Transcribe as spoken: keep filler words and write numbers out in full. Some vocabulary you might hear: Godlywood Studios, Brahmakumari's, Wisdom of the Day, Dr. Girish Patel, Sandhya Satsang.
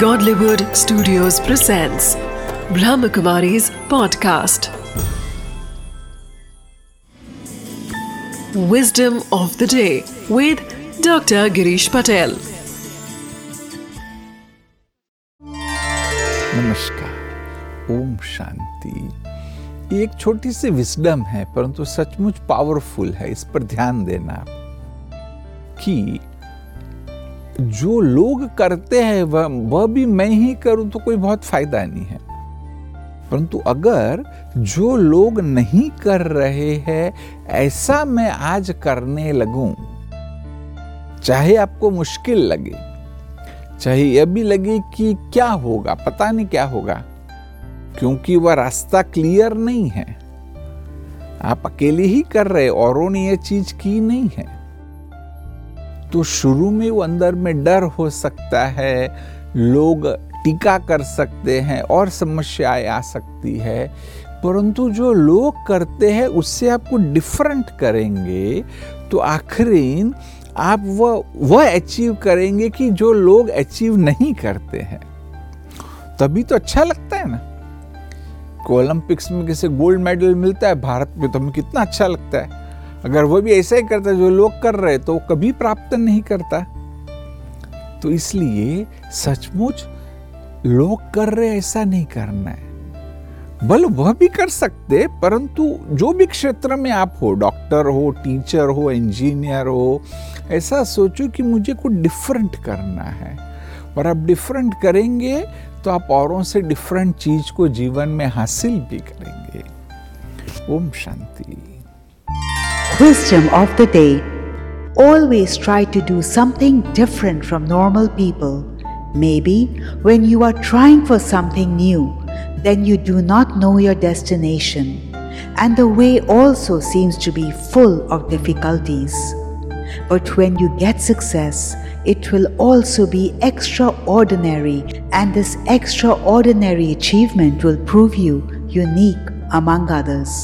Godlywood Studios presents Brahmakumari's podcast Wisdom of the Day with Doctor Girish Patel। नमस्कार, ओम शांति। एक छोटी सी wisdom है परंतु सचमुच पावरफुल है। इस पर ध्यान देना कि जो लोग करते हैं वह वह भी मैं ही करूं तो कोई बहुत फायदा नहीं है, परंतु अगर जो लोग नहीं कर रहे हैं ऐसा मैं आज करने लगूं, चाहे आपको मुश्किल लगे, चाहे यह भी लगे कि क्या होगा, पता नहीं क्या होगा, क्योंकि वह रास्ता क्लियर नहीं है। आप अकेले ही कर रहे, औरों ने यह चीज की नहीं है, तो शुरू में वो अंदर में डर हो सकता है, लोग टीका कर सकते हैं और समस्याएं आ सकती है। परंतु जो लोग करते हैं उससे आपको डिफरेंट करेंगे तो आखिर आप वह वह अचीव करेंगे कि जो लोग अचीव नहीं करते हैं। तभी तो अच्छा लगता है ना, ओलंपिक्स में किसी गोल्ड मेडल मिलता है भारत में तो हमें कितना अच्छा लगता है। अगर वो भी ऐसा ही करता जो लोग कर रहे तो कभी प्राप्त नहीं करता। तो इसलिए सचमुच लोग कर रहे ऐसा नहीं करना है। बल वह भी कर सकते, परंतु जो भी क्षेत्र में आप हो, डॉक्टर हो, टीचर हो, इंजीनियर हो, ऐसा सोचो कि मुझे कुछ डिफरेंट करना है। और आप डिफरेंट करेंगे तो आप औरों से डिफरेंट चीज को जीवन में हासिल भी करेंगे। Om Shanti. Wisdom of the day. Always try to do something different from normal people. Maybe when you are trying for something new, then you do not know your destination, and the way also seems to be full of difficulties. But when you get success, it will also be extraordinary, and this extraordinary achievement will prove you unique among others.